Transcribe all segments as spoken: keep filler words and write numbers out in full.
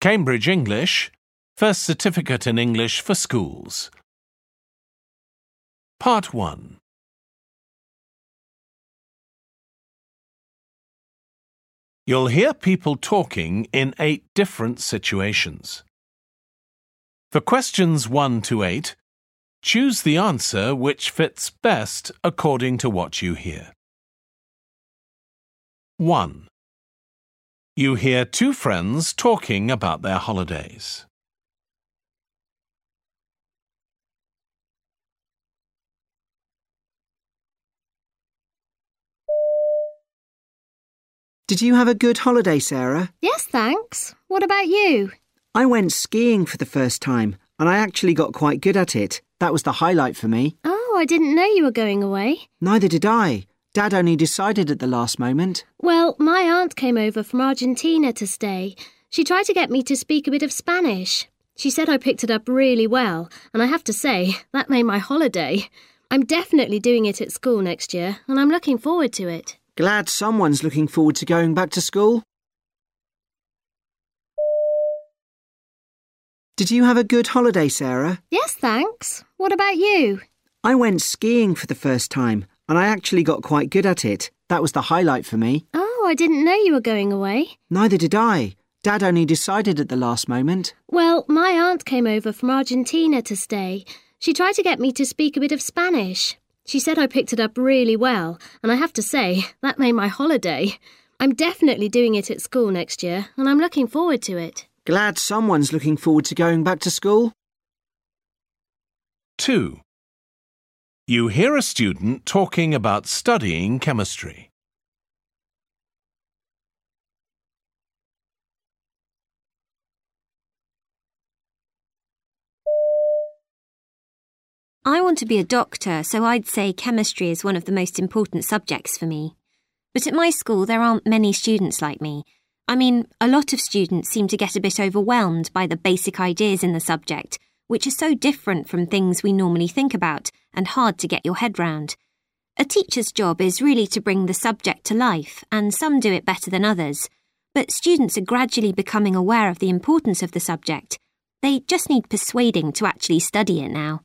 Cambridge English, First Certificate in English for Schools. Part one. You'll hear people talking in eight different situations. For questions one to eight, choose the answer which fits best according to what you hear. one. You hear two friends talking about their holidays. Did you have a good holiday, Sarah? Yes, thanks. What about you? I went skiing for the first time, and I actually got quite good at it. That was the highlight for me. Oh, I didn't know you were going away. Neither did I. Dad only decided at the last moment. Well, my aunt came over from Argentina to stay. She tried to get me to speak a bit of Spanish. She said I picked it up really well, and I have to say, that made my holiday. I'm definitely doing it at school next year, and I'm looking forward to it. Glad someone's looking forward to going back to school. Did you have a good holiday, Sarah? Yes, thanks. What about you? I went skiing for the first time. And I actually got quite good at it. That was the highlight for me. Oh, I didn't know you were going away. Neither did I. Dad only decided at the last moment. Well, my aunt came over from Argentina to stay. She tried to get me to speak a bit of Spanish. She said I picked it up really well, and I have to say, that made my holiday. I'm definitely doing it at school next year, and I'm looking forward to it. Glad someone's looking forward to going back to school. two. You hear a student talking about studying chemistry. I want to be a doctor, so I'd say chemistry is one of the most important subjects for me. But at my school, there aren't many students like me. I mean, a lot of students seem to get a bit overwhelmed by the basic ideas in the subject, which is so different from things we normally think about and hard to get your head round. A teacher's job is really to bring the subject to life, and some do it better than others. But students are gradually becoming aware of the importance of the subject. They just need persuading to actually study it now.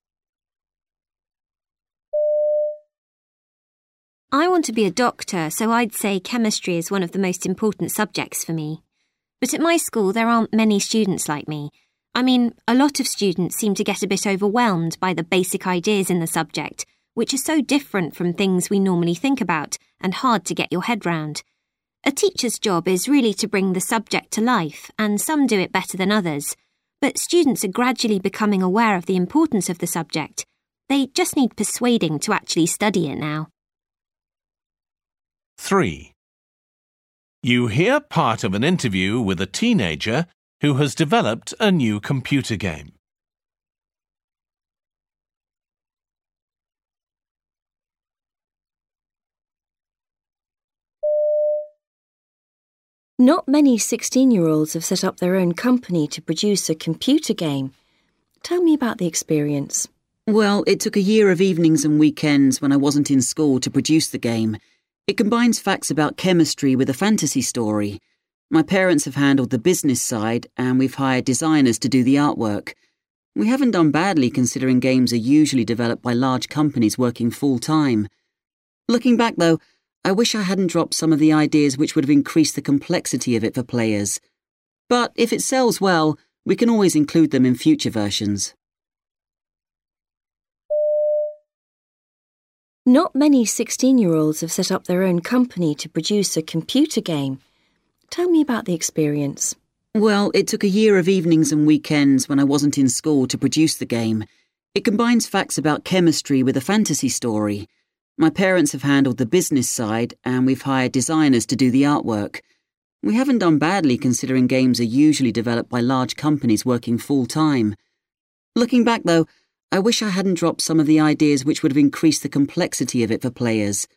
I want to be a doctor, so I'd say chemistry is one of the most important subjects for me. But at my school, there aren't many students like me. I mean, a lot of students seem to get a bit overwhelmed by the basic ideas in the subject, which is so different from things we normally think about and hard to get your head round. A teacher's job is really to bring the subject to life, and some do it better than others. But students are gradually becoming aware of the importance of the subject. They just need persuading to actually study it now. three. You hear part of an interview with a teenager who has developed a new computer game. Not many sixteen-year-olds have set up their own company to produce a computer game. Tell me about the experience. Well, it took a year of evenings and weekends when I wasn't in school to produce the game. It combines facts about chemistry with a fantasy story. My parents have handled the business side, and we've hired designers to do the artwork. We haven't done badly considering games are usually developed by large companies working full-time. Looking back, though, I wish I hadn't dropped some of the ideas which would have increased the complexity of it for players. But if it sells well, we can always include them in future versions. Not many sixteen-year-olds have set up their own company to produce a computer game. Tell me about the experience. Well, it took a year of evenings and weekends when I wasn't in school to produce the game. It combines facts about chemistry with a fantasy story. My parents have handled the business side, and we've hired designers to do the artwork. We haven't done badly considering games are usually developed by large companies working full-time. Looking back, though, I wish I hadn't dropped some of the ideas which would have increased the complexity of it for players.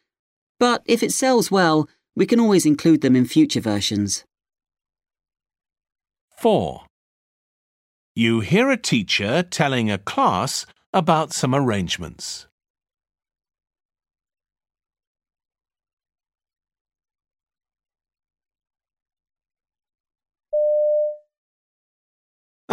But if it sells well, we can always include them in future versions. four. You hear a teacher telling a class about some arrangements.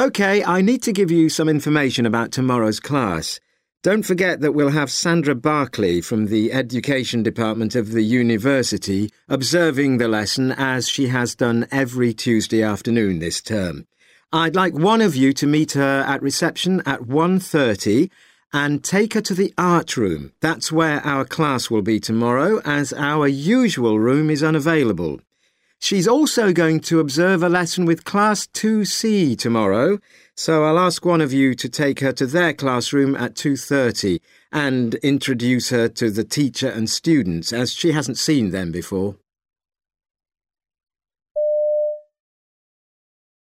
OK, I need to give you some information about tomorrow's class. Don't forget that we'll have Sandra Barclay from the Education Department of the University observing the lesson as she has done every Tuesday afternoon this term. I'd like one of you to meet her at reception at one thirty and take her to the art room. That's where our class will be tomorrow, as our usual room is unavailable. She's also going to observe a lesson with Class two C tomorrow, so I'll ask one of you to take her to their classroom at two thirty and introduce her to the teacher and students, as she hasn't seen them before.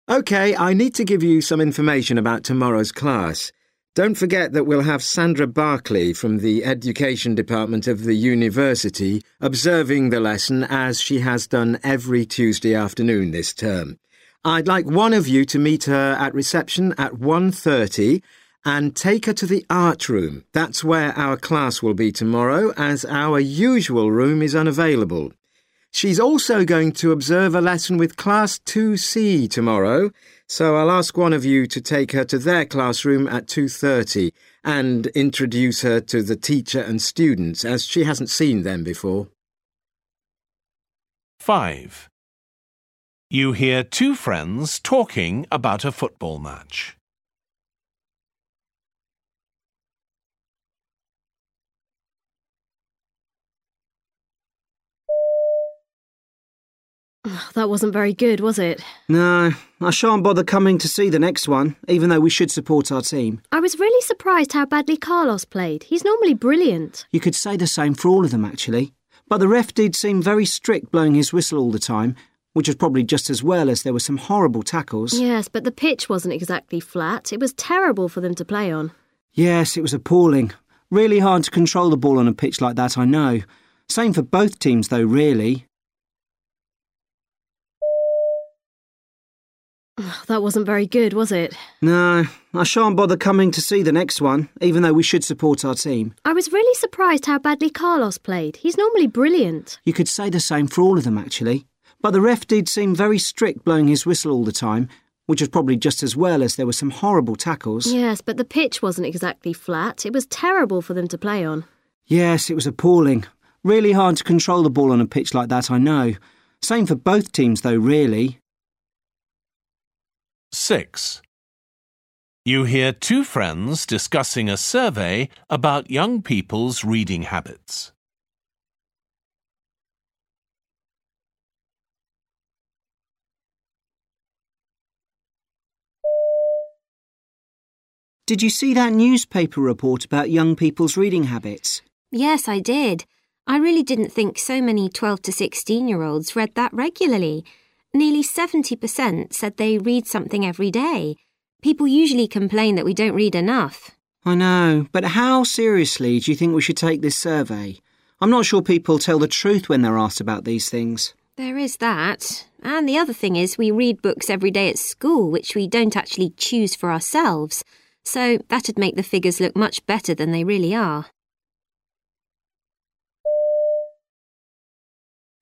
OK, I need to give you some information about tomorrow's class. Don't forget that we'll have Sandra Barclay from the Education Department of the University observing the lesson as she has done every Tuesday afternoon this term. I'd like one of you to meet her at reception at one thirty and take her to the art room. That's where our class will be tomorrow, as our usual room is unavailable. She's also going to observe a lesson with Class two C tomorrow, so I'll ask one of you to take her to their classroom at two thirty and introduce her to the teacher and students, as she hasn't seen them before. Five. You hear two friends talking about a football match. That wasn't very good, was it? No, I shan't bother coming to see the next one, even though we should support our team. I was really surprised how badly Carlos played. He's normally brilliant. You could say the same for all of them, actually. But the ref did seem very strict, blowing his whistle all the time, which was probably just as well, as there were some horrible tackles. Yes, but the pitch wasn't exactly flat. It was terrible for them to play on. Yes, it was appalling. Really hard to control the ball on a pitch like that, I know. Same for both teams, though, really. That wasn't very good, was it? No, I shan't bother coming to see the next one, even though we should support our team. I was really surprised how badly Carlos played. He's normally brilliant. You could say the same for all of them, actually. But the ref did seem very strict, blowing his whistle all the time, which was probably just as well, as there were some horrible tackles. Yes, but the pitch wasn't exactly flat. It was terrible for them to play on. Yes, it was appalling. Really hard to control the ball on a pitch like that, I know. Same for both teams, though, really. Six. You hear two friends discussing a survey about young people's reading habits. Did you see that newspaper report about young people's reading habits? Yes, I did. I really didn't think so many twelve to sixteen-year-olds read that regularly. Nearly seventy percent said they read something every day. People usually complain that we don't read enough. I know, but how seriously do you think we should take this survey? I'm not sure people tell the truth when they're asked about these things. There is that. And the other thing is we read books every day at school, which we don't actually choose for ourselves. So that'd make the figures look much better than they really are.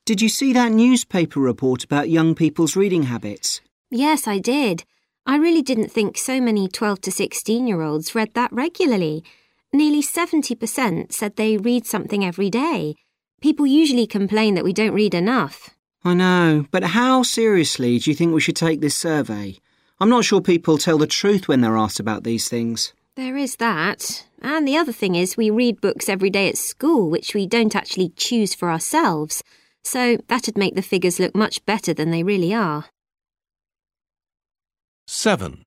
Did you see that newspaper report about young people's reading habits? Yes, I did. I really didn't think so many twelve to sixteen-year-olds read that regularly. Nearly seventy percent said they read something every day. People usually complain that we don't read enough. I know, but how seriously do you think we should take this survey? I'm not sure people tell the truth when they're asked about these things. There is that. And the other thing is we read books every day at school, which we don't actually choose for ourselves. So that'd make the figures look much better than they really are. Seven.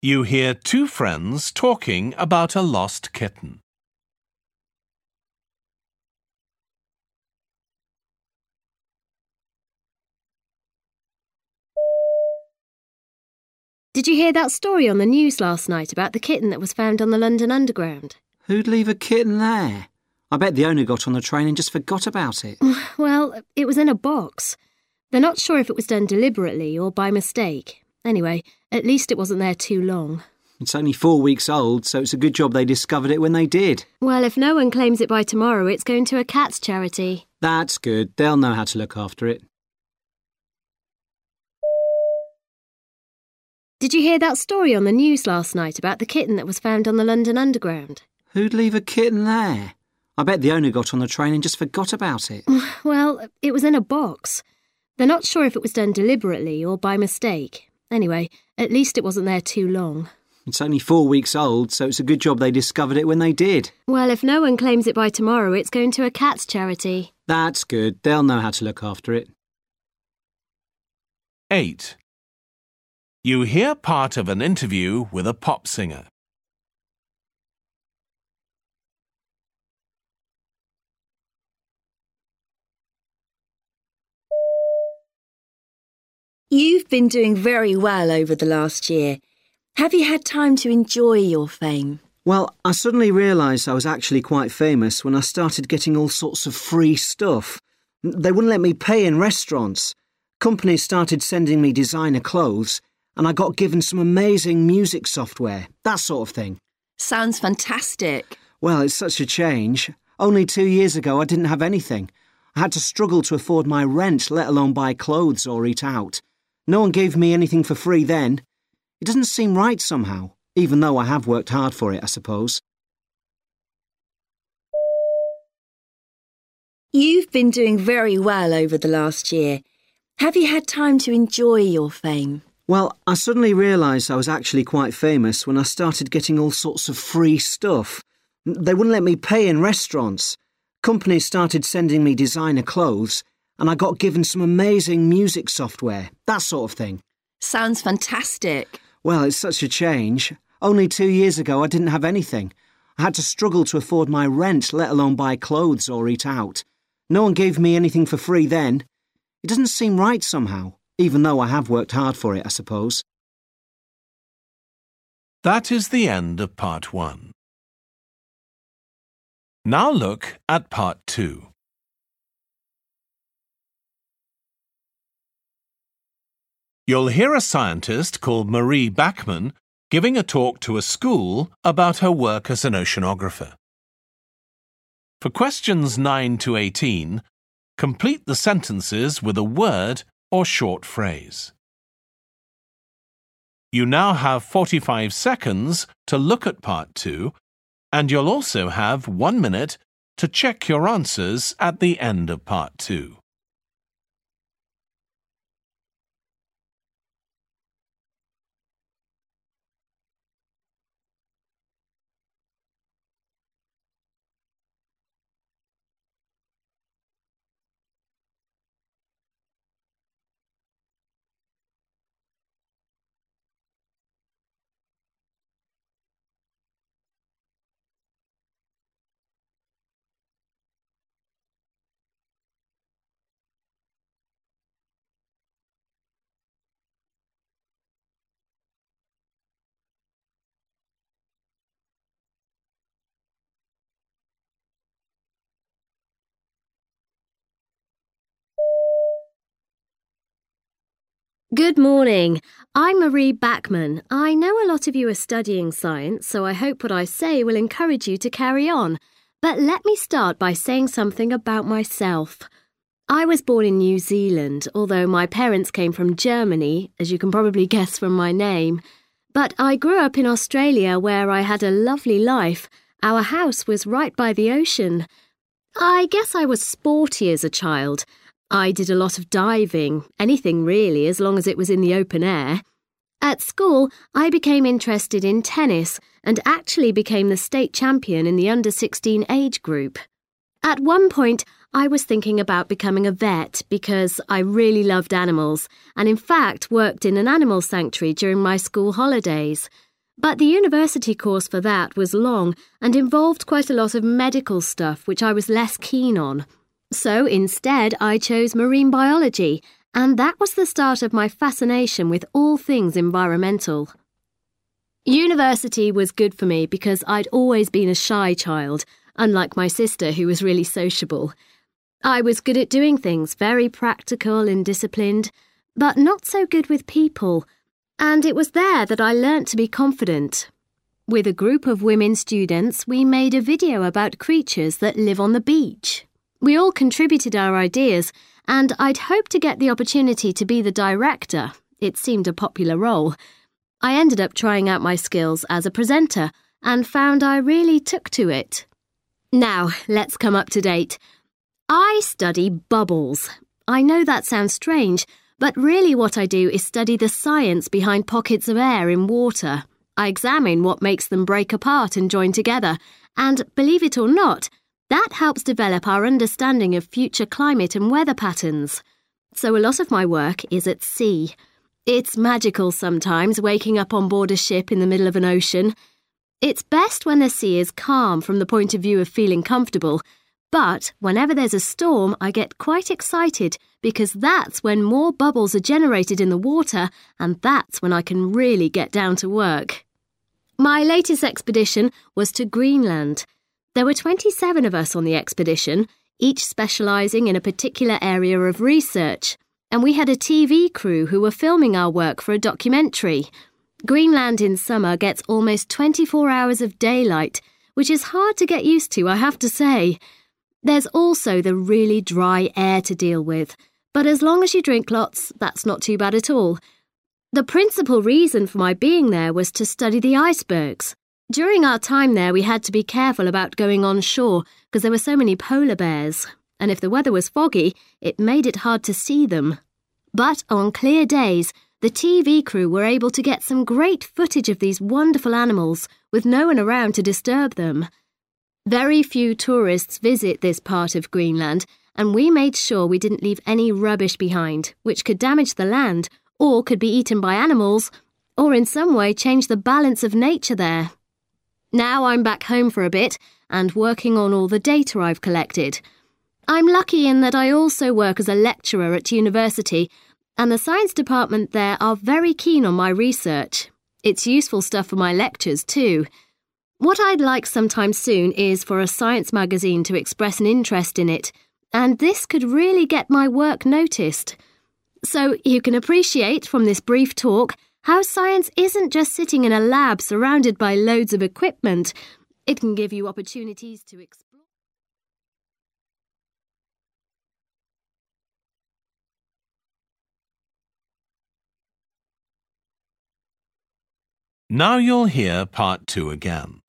You hear two friends talking about a lost kitten. Did you hear that story on the news last night about the kitten that was found on the London Underground? Who'd leave a kitten there? I bet the owner got on the train and just forgot about it. Well, it was in a box. They're not sure if it was done deliberately or by mistake. Anyway, at least it wasn't there too long. It's only four weeks old, so it's a good job they discovered it when they did. Well, if no one claims it by tomorrow, it's going to a cat's charity. That's good. They'll know how to look after it. Did you hear that story on the news last night about the kitten that was found on the London Underground? Who'd leave a kitten there? I bet the owner got on the train and just forgot about it. Well, it was in a box. They're not sure if it was done deliberately or by mistake. Anyway, at least it wasn't there too long. It's only four weeks old, so it's a good job they discovered it when they did. Well, if no one claims it by tomorrow, it's going to a cat's charity. That's good. They'll know how to look after it. eight. You hear part of an interview with a pop singer. You've been doing very well over the last year. Have you had time to enjoy your fame? Well, I suddenly realised I was actually quite famous when I started getting all sorts of free stuff. They wouldn't let me pay in restaurants. Companies started sending me designer clothes, and I got given some amazing music software, that sort of thing. Sounds fantastic. Well, it's such a change. Only two years ago I didn't have anything. I had to struggle to afford my rent, let alone buy clothes or eat out. No one gave me anything for free then. It doesn't seem right somehow, even though I have worked hard for it, I suppose. You've been doing very well over the last year. Have you had time to enjoy your fame? Well, I suddenly realised I was actually quite famous when I started getting all sorts of free stuff. They wouldn't let me pay in restaurants. Companies started sending me designer clothes, and I got given some amazing music software, that sort of thing. Sounds fantastic. Well, it's such a change. Only two years ago I didn't have anything. I had to struggle to afford my rent, let alone buy clothes or eat out. No one gave me anything for free then. It doesn't seem right somehow, even though I have worked hard for it, I suppose. That is the end of part one. Now look at part two. You'll hear a scientist called Marie Bachmann giving a talk to a school about her work as an oceanographer. For questions nine to eighteen, complete the sentences with a word or short phrase. You now have forty-five seconds to look at part two, and you'll also have one minute to check your answers at the end of part two. Good morning. I'm Marie Bachmann. I know a lot of you are studying science, so I hope what I say will encourage you to carry on. But let me start by saying something about myself. I was born in New Zealand, although my parents came from Germany, as you can probably guess from my name. But I grew up in Australia, where I had a lovely life. Our house was right by the ocean. I guess I was sporty as a child. I did a lot of diving, anything really, as long as it was in the open air. At school, I became interested in tennis and actually became the state champion in the under sixteen age group. At one point, I was thinking about becoming a vet because I really loved animals and in fact worked in an animal sanctuary during my school holidays. But the university course for that was long and involved quite a lot of medical stuff which I was less keen on. So instead, I chose marine biology, and that was the start of my fascination with all things environmental. University was good for me because I'd always been a shy child, unlike my sister who was really sociable. I was good at doing things, very practical and disciplined, but not so good with people, and it was there that I learnt to be confident. With a group of women students, we made a video about creatures that live on the beach. We all contributed our ideas, and I'd hoped to get the opportunity to be the director. It seemed a popular role. I ended up trying out my skills as a presenter and found I really took to it. Now, let's come up to date. I study bubbles. I know that sounds strange, but really what I do is study the science behind pockets of air in water. I examine what makes them break apart and join together, and, believe it or not, that helps develop our understanding of future climate and weather patterns. So a lot of my work is at sea. It's magical sometimes waking up on board a ship in the middle of an ocean. It's best when the sea is calm from the point of view of feeling comfortable, but whenever there's a storm, I get quite excited because that's when more bubbles are generated in the water, and that's when I can really get down to work. My latest expedition was to Greenland. There were twenty-seven of us on the expedition, each specialising in a particular area of research, and we had a T V crew who were filming our work for a documentary. Greenland in summer gets almost twenty-four hours of daylight, which is hard to get used to, I have to say. There's also the really dry air to deal with, but as long as you drink lots, that's not too bad at all. The principal reason for my being there was to study the icebergs. During our time there, we had to be careful about going on shore because there were so many polar bears, and if the weather was foggy, it made it hard to see them. But on clear days, the T V crew were able to get some great footage of these wonderful animals with no one around to disturb them. Very few tourists visit this part of Greenland, and we made sure we didn't leave any rubbish behind, which could damage the land or could be eaten by animals, or in some way change the balance of nature there. Now I'm back home for a bit and working on all the data I've collected. I'm lucky in that I also work as a lecturer at university, and the science department there are very keen on my research. It's useful stuff for my lectures too. What I'd like sometime soon is for a science magazine to express an interest in it, and this could really get my work noticed. So you can appreciate from this brief talk how science isn't just sitting in a lab surrounded by loads of equipment. It can give you opportunities to explore. Now you'll hear part two again.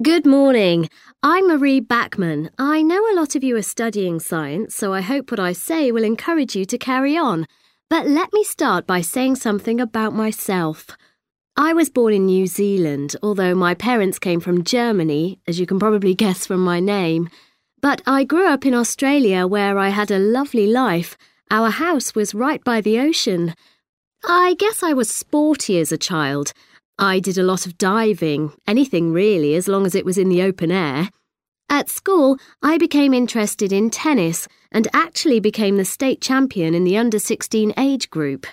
Good morning. I'm Marie Bachmann. I know a lot of you are studying science, so I hope what I say will encourage you to carry on. But let me start by saying something about myself. I was born in New Zealand, although my parents came from Germany, as you can probably guess from my name. But I grew up in Australia, where I had a lovely life. Our house was right by the ocean. I guess I was sporty as a child. I did a lot of diving, anything really, as long as it was in the open air. At school, I became interested in tennis and actually became the state champion in the under sixteen age group.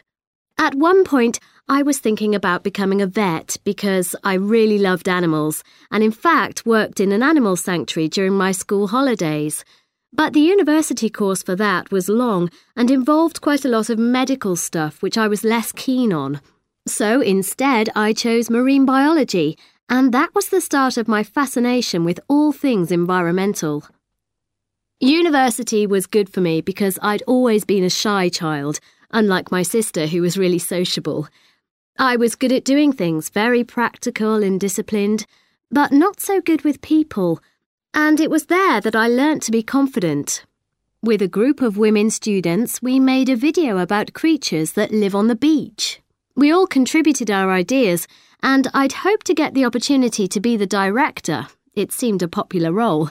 At one point, I was thinking about becoming a vet because I really loved animals and in fact worked in an animal sanctuary during my school holidays. But the university course for that was long and involved quite a lot of medical stuff which I was less keen on. So instead, I chose marine biology, and that was the start of my fascination with all things environmental. University was good for me because I'd always been a shy child, unlike my sister who was really sociable. I was good at doing things, very practical and disciplined, but not so good with people, and it was there that I learnt to be confident. With a group of women students, we made a video about creatures that live on the beach. We all contributed our ideas, and I'd hoped to get the opportunity to be the director. It seemed a popular role.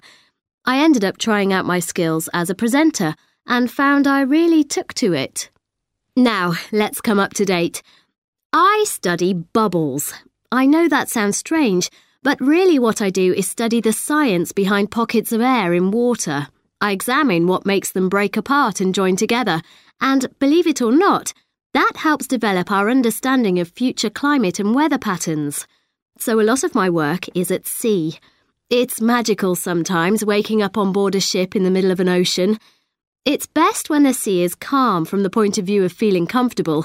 I ended up trying out my skills as a presenter and found I really took to it. Now, let's come up to date. I study bubbles. I know that sounds strange, but really what I do is study the science behind pockets of air in water. I examine what makes them break apart and join together, and, believe it or not, that helps develop our understanding of future climate and weather patterns. So a lot of my work is at sea. It's magical sometimes waking up on board a ship in the middle of an ocean. It's best when the sea is calm from the point of view of feeling comfortable,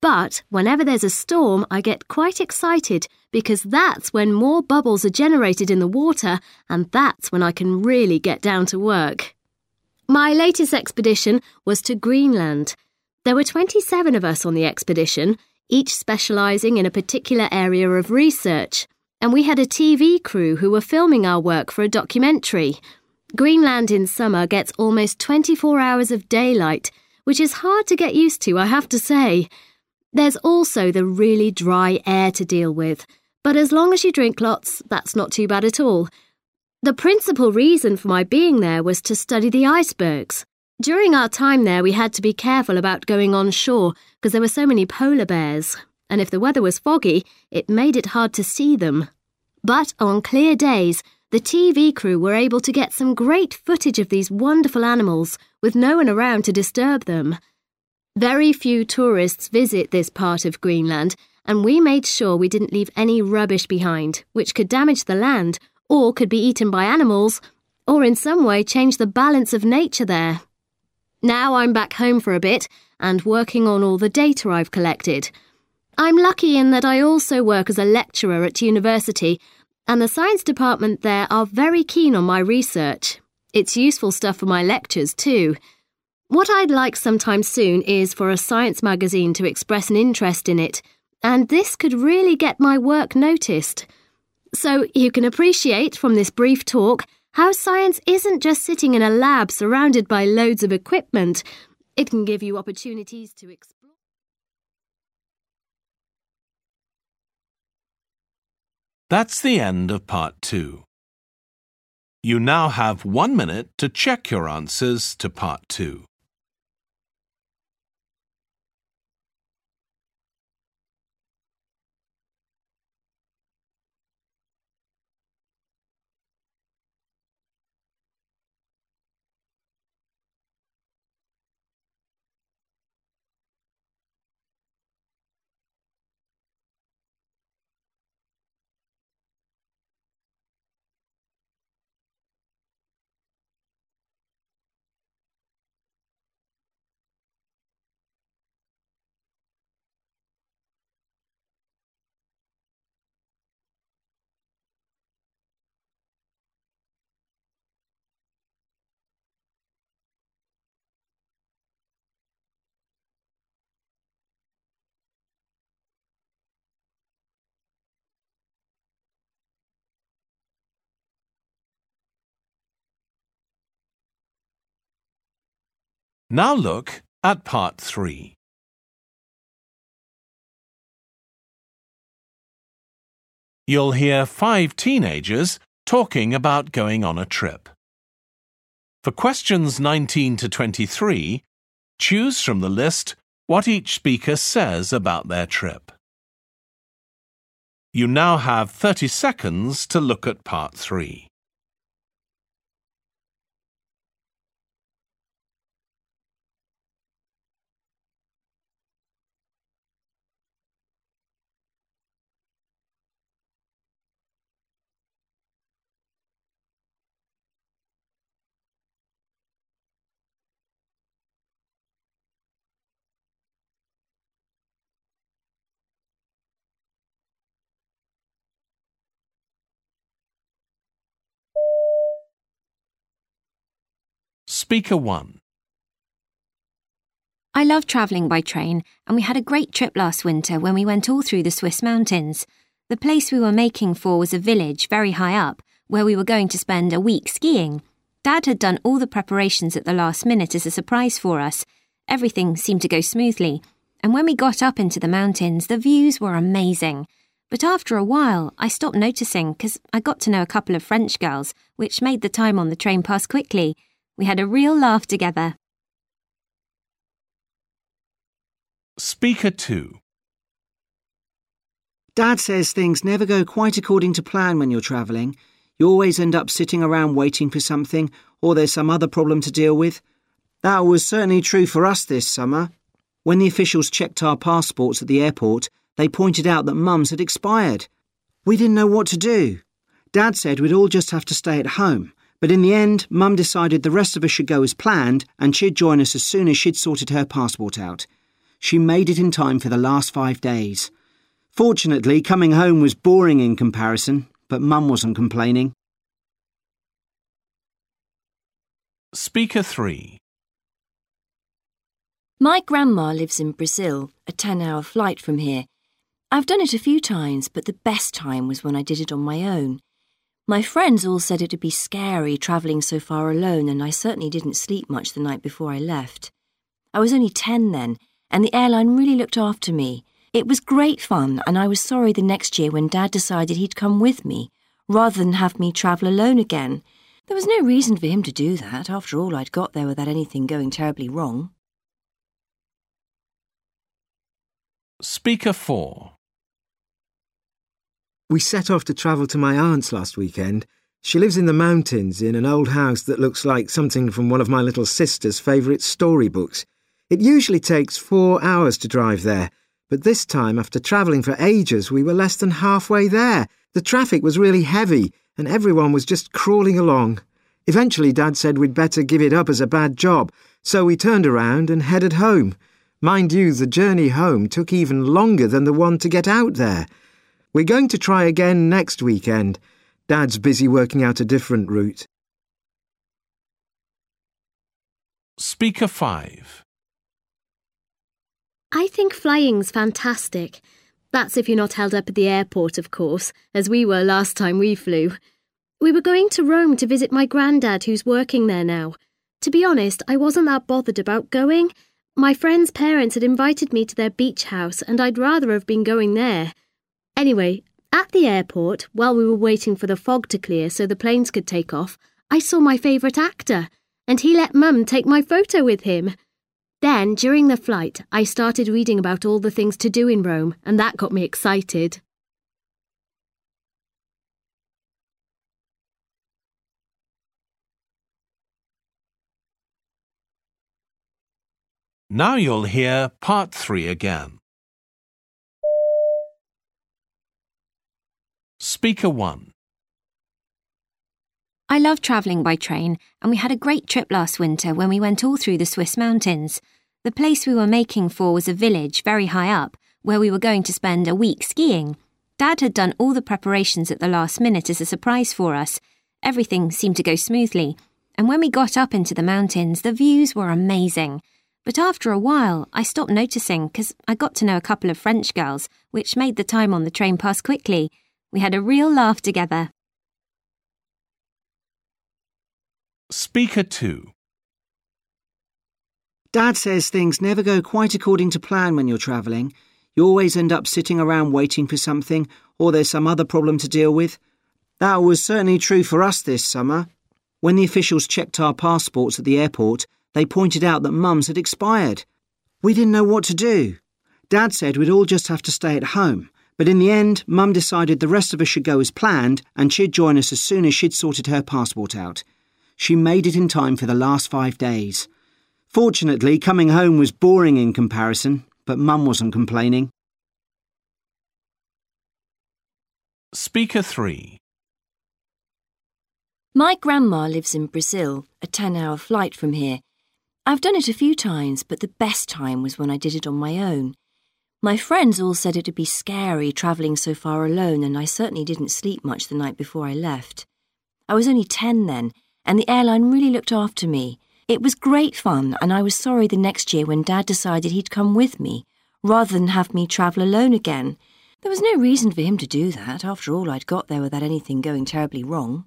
but whenever there's a storm, I get quite excited because that's when more bubbles are generated in the water, and that's when I can really get down to work. My latest expedition was to Greenland. There were twenty-seven of us on the expedition, each specialising in a particular area of research, and we had a T V crew who were filming our work for a documentary. Greenland in summer gets almost twenty-four hours of daylight, which is hard to get used to, I have to say. There's also the really dry air to deal with, but as long as you drink lots, that's not too bad at all. The principal reason for my being there was to study the icebergs. During our time there, we had to be careful about going on shore because there were so many polar bears, and if the weather was foggy, it made it hard to see them. But on clear days, the T V crew were able to get some great footage of these wonderful animals with no one around to disturb them. Very few tourists visit this part of Greenland, and we made sure we didn't leave any rubbish behind, which could damage the land or could be eaten by animals or in some way change the balance of nature there. Now I'm back home for a bit and working on all the data I've collected. I'm lucky in that I also work as a lecturer at university, and the science department there are very keen on my research. It's useful stuff for my lectures too. What I'd like sometime soon is for a science magazine to express an interest in it, and this could really get my work noticed. So you can appreciate from this brief talk how science isn't just sitting in a lab surrounded by loads of equipment. It can give you opportunities to explore. That's the end of part two. You now have one minute to check your answers to part two. Now look at part three. You'll hear five teenagers talking about going on a trip. For questions nineteen to twenty-three, choose from the list what each speaker says about their trip. You now have thirty seconds to look at part three. Speaker one. I love travelling by train, and we had a great trip last winter when we went all through the Swiss mountains. The place we were making for was a village very high up, where we were going to spend a week skiing. Dad had done all the preparations at the last minute as a surprise for us. Everything seemed to go smoothly, and when we got up into the mountains, the views were amazing. But after a while, I stopped noticing because I got to know a couple of French girls, which made the time on the train pass quickly. We had a real laugh together. Speaker two. Dad says things never go quite according to plan when you're travelling. You always end up sitting around waiting for something, or there's some other problem to deal with. That was certainly true for us this summer. When the officials checked our passports at the airport, they pointed out that Mum's had expired. We didn't know what to do. Dad said we'd all just have to stay at home. But in the end, Mum decided the rest of us should go as planned and she'd join us as soon as she'd sorted her passport out. She made it in time for the last five days. Fortunately, coming home was boring in comparison, but Mum wasn't complaining. Speaker three. My grandma lives in Brazil, a ten-hour flight from here. I've done it a few times, but the best time was when I did it on my own. My friends all said it'd be scary travelling so far alone, and I certainly didn't sleep much the night before I left. I was only ten then, and the airline really looked after me. It was great fun, and I was sorry the next year when Dad decided he'd come with me, rather than have me travel alone again. There was no reason for him to do that. After all, I'd got there without anything going terribly wrong. Speaker four. We set off to travel to my aunt's last weekend. She lives in the mountains in an old house that looks like something from one of my little sister's favourite storybooks. It usually takes four hours to drive there, but this time, after travelling for ages, we were less than halfway there. The traffic was really heavy, and everyone was just crawling along. Eventually, Dad said we'd better give it up as a bad job, so we turned around and headed home. Mind you, the journey home took even longer than the one to get out there. We're going to try again next weekend. Dad's busy working out a different route. Speaker five. I think flying's fantastic. That's if you're not held up at the airport, of course, as we were last time we flew. We were going to Rome to visit my granddad, who's working there now. To be honest, I wasn't that bothered about going. My friend's parents had invited me to their beach house, and I'd rather have been going there. Anyway, at the airport, while we were waiting for the fog to clear so the planes could take off, I saw my favourite actor, and he let Mum take my photo with him. Then, during the flight, I started reading about all the things to do in Rome, and that got me excited. Now you'll hear part three again. Speaker one. I love travelling by train, and we had a great trip last winter when we went all through the Swiss mountains. The place we were making for was a village very high up, where we were going to spend a week skiing. Dad had done all the preparations at the last minute as a surprise for us. Everything seemed to go smoothly, and when we got up into the mountains, the views were amazing. But after a while, I stopped noticing because I got to know a couple of French girls, which made the time on the train pass quickly. We had a real laugh together. Speaker two. Dad says things never go quite according to plan when you're travelling. You always end up sitting around waiting for something, or there's some other problem to deal with. That was certainly true for us this summer. When the officials checked our passports at the airport, they pointed out that Mum's had expired. We didn't know what to do. Dad said we'd all just have to stay at home. But in the end, Mum decided the rest of us should go as planned, and she'd join us as soon as she'd sorted her passport out. She made it in time for the last five days. Fortunately, coming home was boring in comparison, but Mum wasn't complaining. Speaker three. My grandma lives in Brazil, a ten-hour flight from here. I've done it a few times, but the best time was when I did it on my own. My friends all said it'd be scary travelling so far alone, and I certainly didn't sleep much the night before I left. I was only ten then, and the airline really looked after me. It was great fun, and I was sorry the next year when Dad decided he'd come with me, rather than have me travel alone again. There was no reason for him to do that. After all, I'd got there without anything going terribly wrong.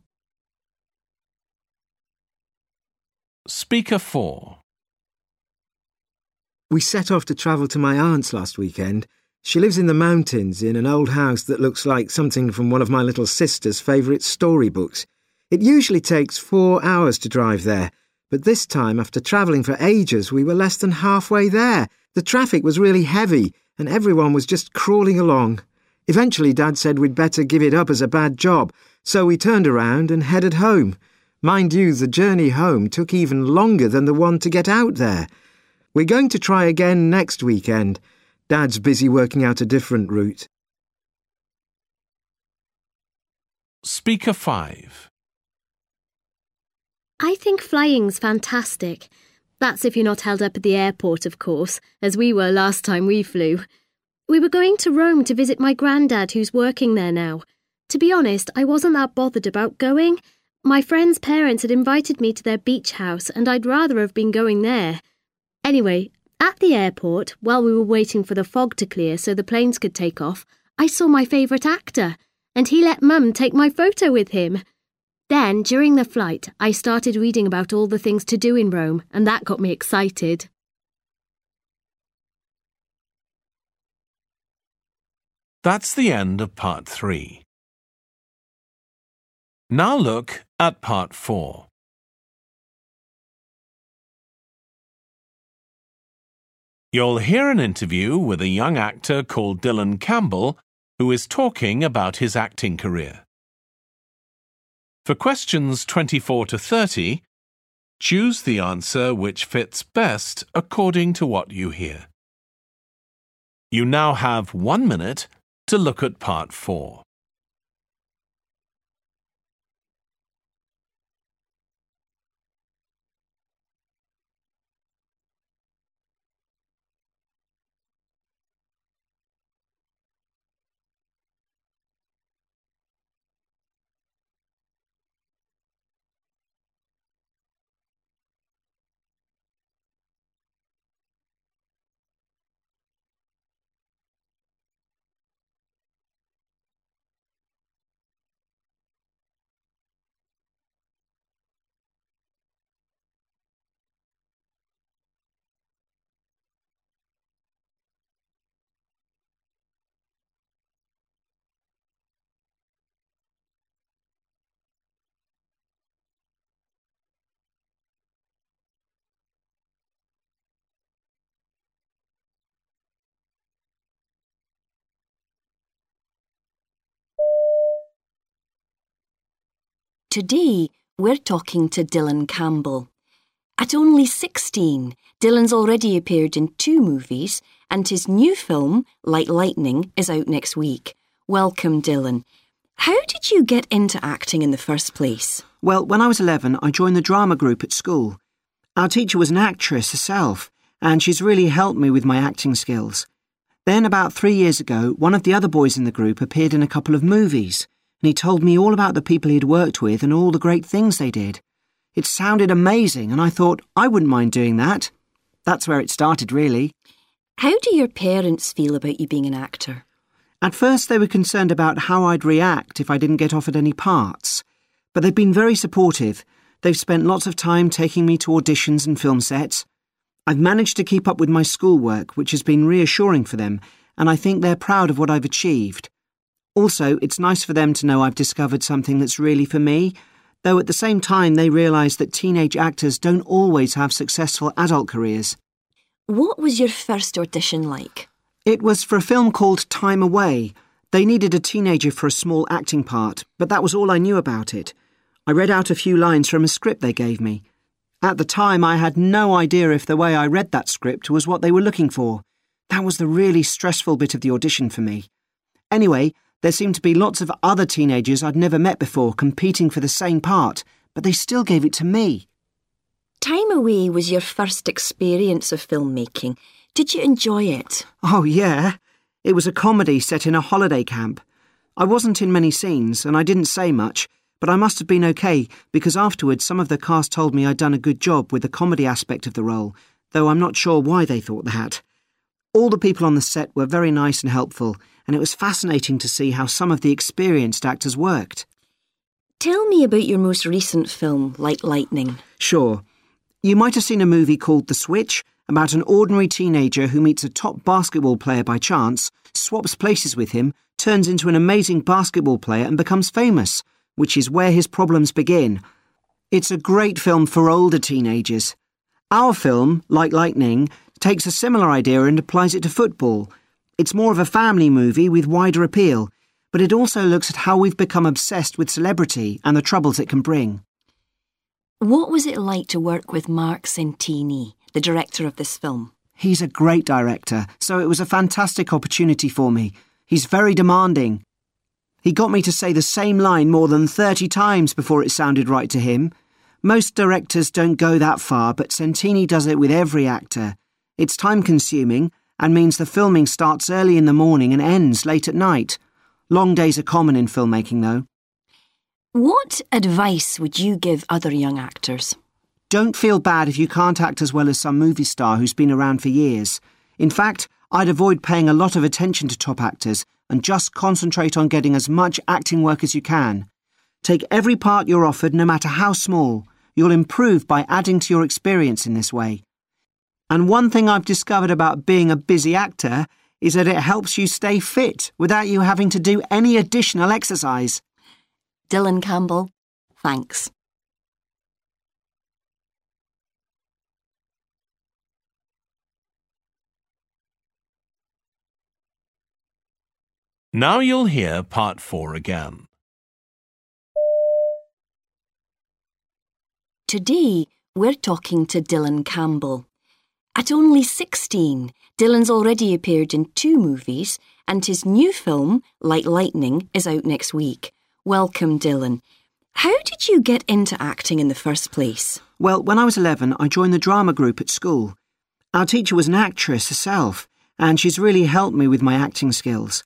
Speaker four. We set off to travel to my aunt's last weekend. She lives in the mountains in an old house that looks like something from one of my little sister's favourite storybooks. It usually takes four hours to drive there, but this time, after travelling for ages, we were less than halfway there. The traffic was really heavy, and everyone was just crawling along. Eventually, Dad said we'd better give it up as a bad job, so we turned around and headed home. Mind you, the journey home took even longer than the one to get out there. We're going to try again next weekend. Dad's busy working out a different route. Speaker five. I think flying's fantastic. That's if you're not held up at the airport, of course, as we were last time we flew. We were going to Rome to visit my granddad, who's working there now. To be honest, I wasn't that bothered about going. My friend's parents had invited me to their beach house, and I'd rather have been going there. Anyway, At the airport, while we were waiting for the fog to clear so the planes could take off, I saw my favourite actor, and he let Mum take my photo with him. Then, during the flight, I started reading about all the things to do in Rome, and that got me excited. That's the end of part three. Now look at part four. You'll hear an interview with a young actor called Dylan Campbell, who is talking about his acting career. For questions twenty-four to thirty, choose the answer which fits best according to what you hear. You now have one minute to look at part four. Today, we're talking to Dylan Campbell. At only sixteen, Dylan's already appeared in two movies, and his new film, Light Lightning, is out next week. Welcome, Dylan. How did you get into acting in the first place? Well, when I was eleven, I joined the drama group at school. Our teacher was an actress herself, and she's really helped me with my acting skills. Then, about three years ago, one of the other boys in the group appeared in a couple of movies. And he told me all about the people he'd worked with and all the great things they did. It sounded amazing, and I thought, I wouldn't mind doing that. That's where it started, really. How do your parents feel about you being an actor? At first, they were concerned about how I'd react if I didn't get offered any parts. But they've been very supportive. They've spent lots of time taking me to auditions and film sets. I've managed to keep up with my schoolwork, which has been reassuring for them, and I think they're proud of what I've achieved. Also, it's nice for them to know I've discovered something that's really for me, though at the same time they realise that teenage actors don't always have successful adult careers. What was your first audition like? It was for a film called Time Away. They needed a teenager for a small acting part, but that was all I knew about it. I read out a few lines from a script they gave me. At the time, I had no idea if the way I read that script was what they were looking for. That was the really stressful bit of the audition for me. Anyway, there seemed to be lots of other teenagers I'd never met before competing for the same part, but they still gave it to me. Time Away was your first experience of filmmaking. Did you enjoy it? Oh, yeah. It was a comedy set in a holiday camp. I wasn't in many scenes, and I didn't say much, but I must have been okay, because afterwards some of the cast told me I'd done a good job with the comedy aspect of the role, though I'm not sure why they thought that. All the people on the set were very nice and helpful, and it was fascinating to see how some of the experienced actors worked. Tell me about your most recent film, Light Lightning. Sure. You might have seen a movie called The Switch, about an ordinary teenager who meets a top basketball player by chance, swaps places with him, turns into an amazing basketball player and becomes famous, which is where his problems begin. It's a great film for older teenagers. Our film, Light Lightning, takes a similar idea and applies it to football. It's more of a family movie with wider appeal, but it also looks at how we've become obsessed with celebrity and the troubles it can bring. What was it like to work with Mark Centini, the director of this film? He's a great director, so it was a fantastic opportunity for me. He's very demanding. He got me to say the same line more than thirty times before it sounded right to him. Most directors don't go that far, but Centini does it with every actor. It's time-consuming and means the filming starts early in the morning and ends late at night. Long days are common in filmmaking, though. What advice would you give other young actors? Don't feel bad if you can't act as well as some movie star who's been around for years. In fact, I'd avoid paying a lot of attention to top actors and just concentrate on getting as much acting work as you can. Take every part you're offered, no matter how small. You'll improve by adding to your experience in this way. And one thing I've discovered about being a busy actor is that it helps you stay fit without you having to do any additional exercise. Dylan Campbell, thanks. Now you'll hear part four again. Today, we're talking to Dylan Campbell. At only sixteen, Dylan's already appeared in two movies, and his new film, Light Lightning, is out next week. Welcome, Dylan. How did you get into acting in the first place? Well, when I was eleven, I joined the drama group at school. Our teacher was an actress herself, and she's really helped me with my acting skills.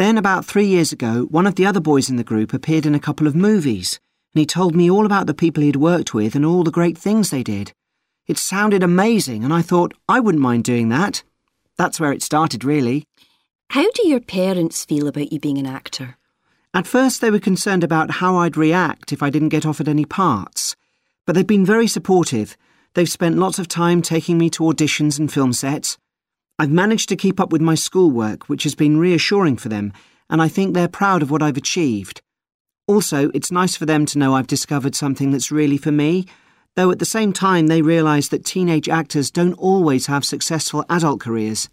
Then, about three years ago, one of the other boys in the group appeared in a couple of movies, and he told me all about the people he'd worked with and all the great things they did. It sounded amazing, and I thought, I wouldn't mind doing that. That's where it started, really. How do your parents feel about you being an actor? At first, they were concerned about how I'd react if I didn't get offered any parts. But they've been very supportive. They've spent lots of time taking me to auditions and film sets. I've managed to keep up with my schoolwork, which has been reassuring for them, and I think they're proud of what I've achieved. Also, it's nice for them to know I've discovered something that's really for me, though at the same time they realise that teenage actors don't always have successful adult careers.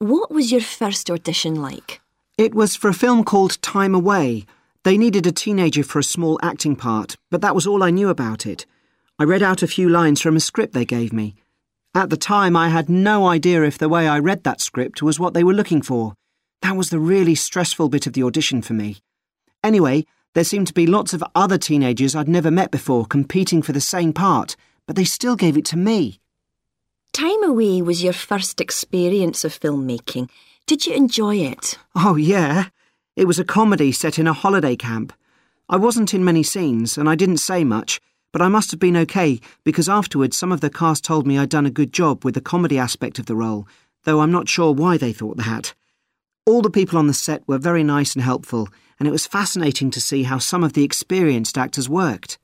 What was your first audition like? It was for a film called Time Away. They needed a teenager for a small acting part, but that was all I knew about it. I read out a few lines from a script they gave me. At the time, I had no idea if the way I read that script was what they were looking for. That was the really stressful bit of the audition for me. Anyway, there seemed to be lots of other teenagers I'd never met before competing for the same part, but they still gave it to me. Time Away was your first experience of filmmaking. Did you enjoy it? Oh, yeah. It was a comedy set in a holiday camp. I wasn't in many scenes, and I didn't say much, but I must have been okay, because afterwards some of the cast told me I'd done a good job with the comedy aspect of the role, though I'm not sure why they thought that. All the people on the set were very nice and helpful, and it was fascinating to see how some of the experienced actors worked.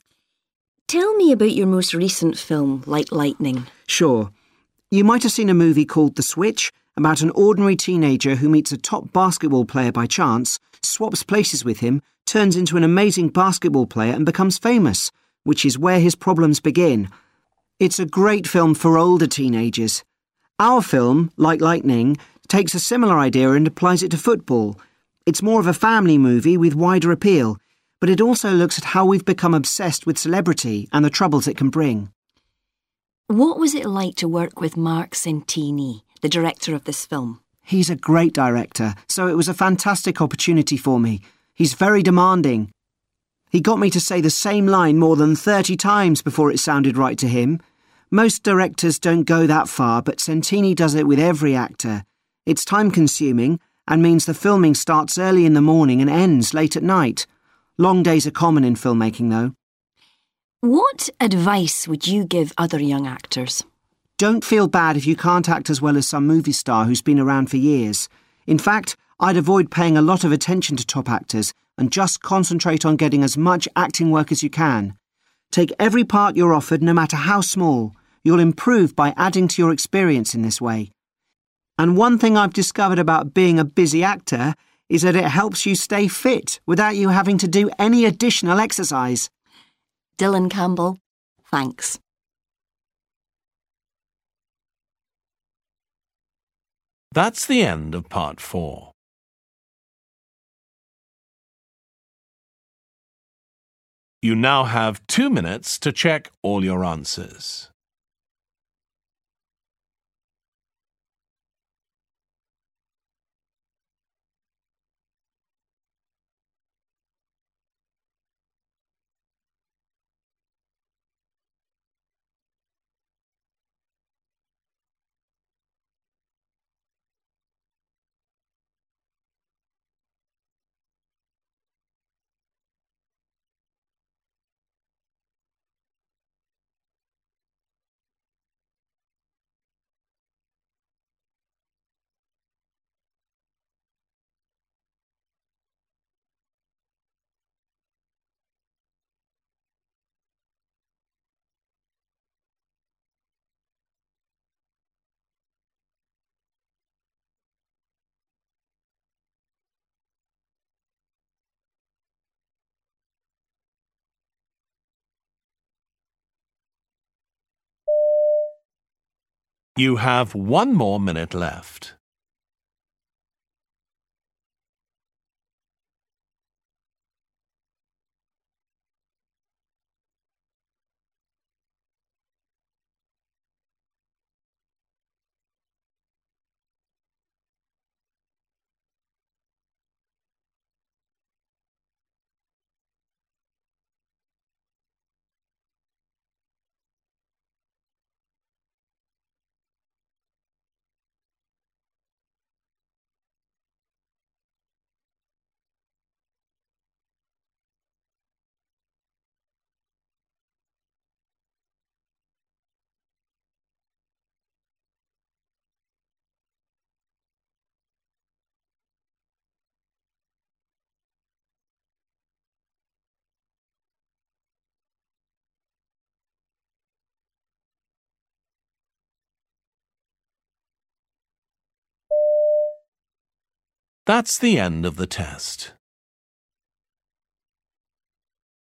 Tell me about your most recent film, Light Lightning. Sure. You might have seen a movie called The Switch, about an ordinary teenager who meets a top basketball player by chance, swaps places with him, turns into an amazing basketball player and becomes famous, which is where his problems begin. It's a great film for older teenagers. Our film, Like Lightning, takes a similar idea and applies it to football. It's more of a family movie with wider appeal, but it also looks at how we've become obsessed with celebrity and the troubles it can bring. What was it like to work with Mark Centini, the director of this film? He's a great director, so it was a fantastic opportunity for me. He's very demanding. He got me to say the same line more than thirty times before it sounded right to him. Most directors don't go that far, but Centini does it with every actor. It's time-consuming and means the filming starts early in the morning and ends late at night. Long days are common in filmmaking, though. What advice would you give other young actors? Don't feel bad if you can't act as well as some movie star who's been around for years. In fact, I'd avoid paying a lot of attention to top actors and just concentrate on getting as much acting work as you can. Take every part you're offered, no matter how small. You'll improve by adding to your experience in this way. And one thing I've discovered about being a busy actor is that it helps you stay fit without you having to do any additional exercise. Dylan Campbell, thanks. That's the end of part four. You now have two minutes to check all your answers. You have one more minute left. That's the end of the test.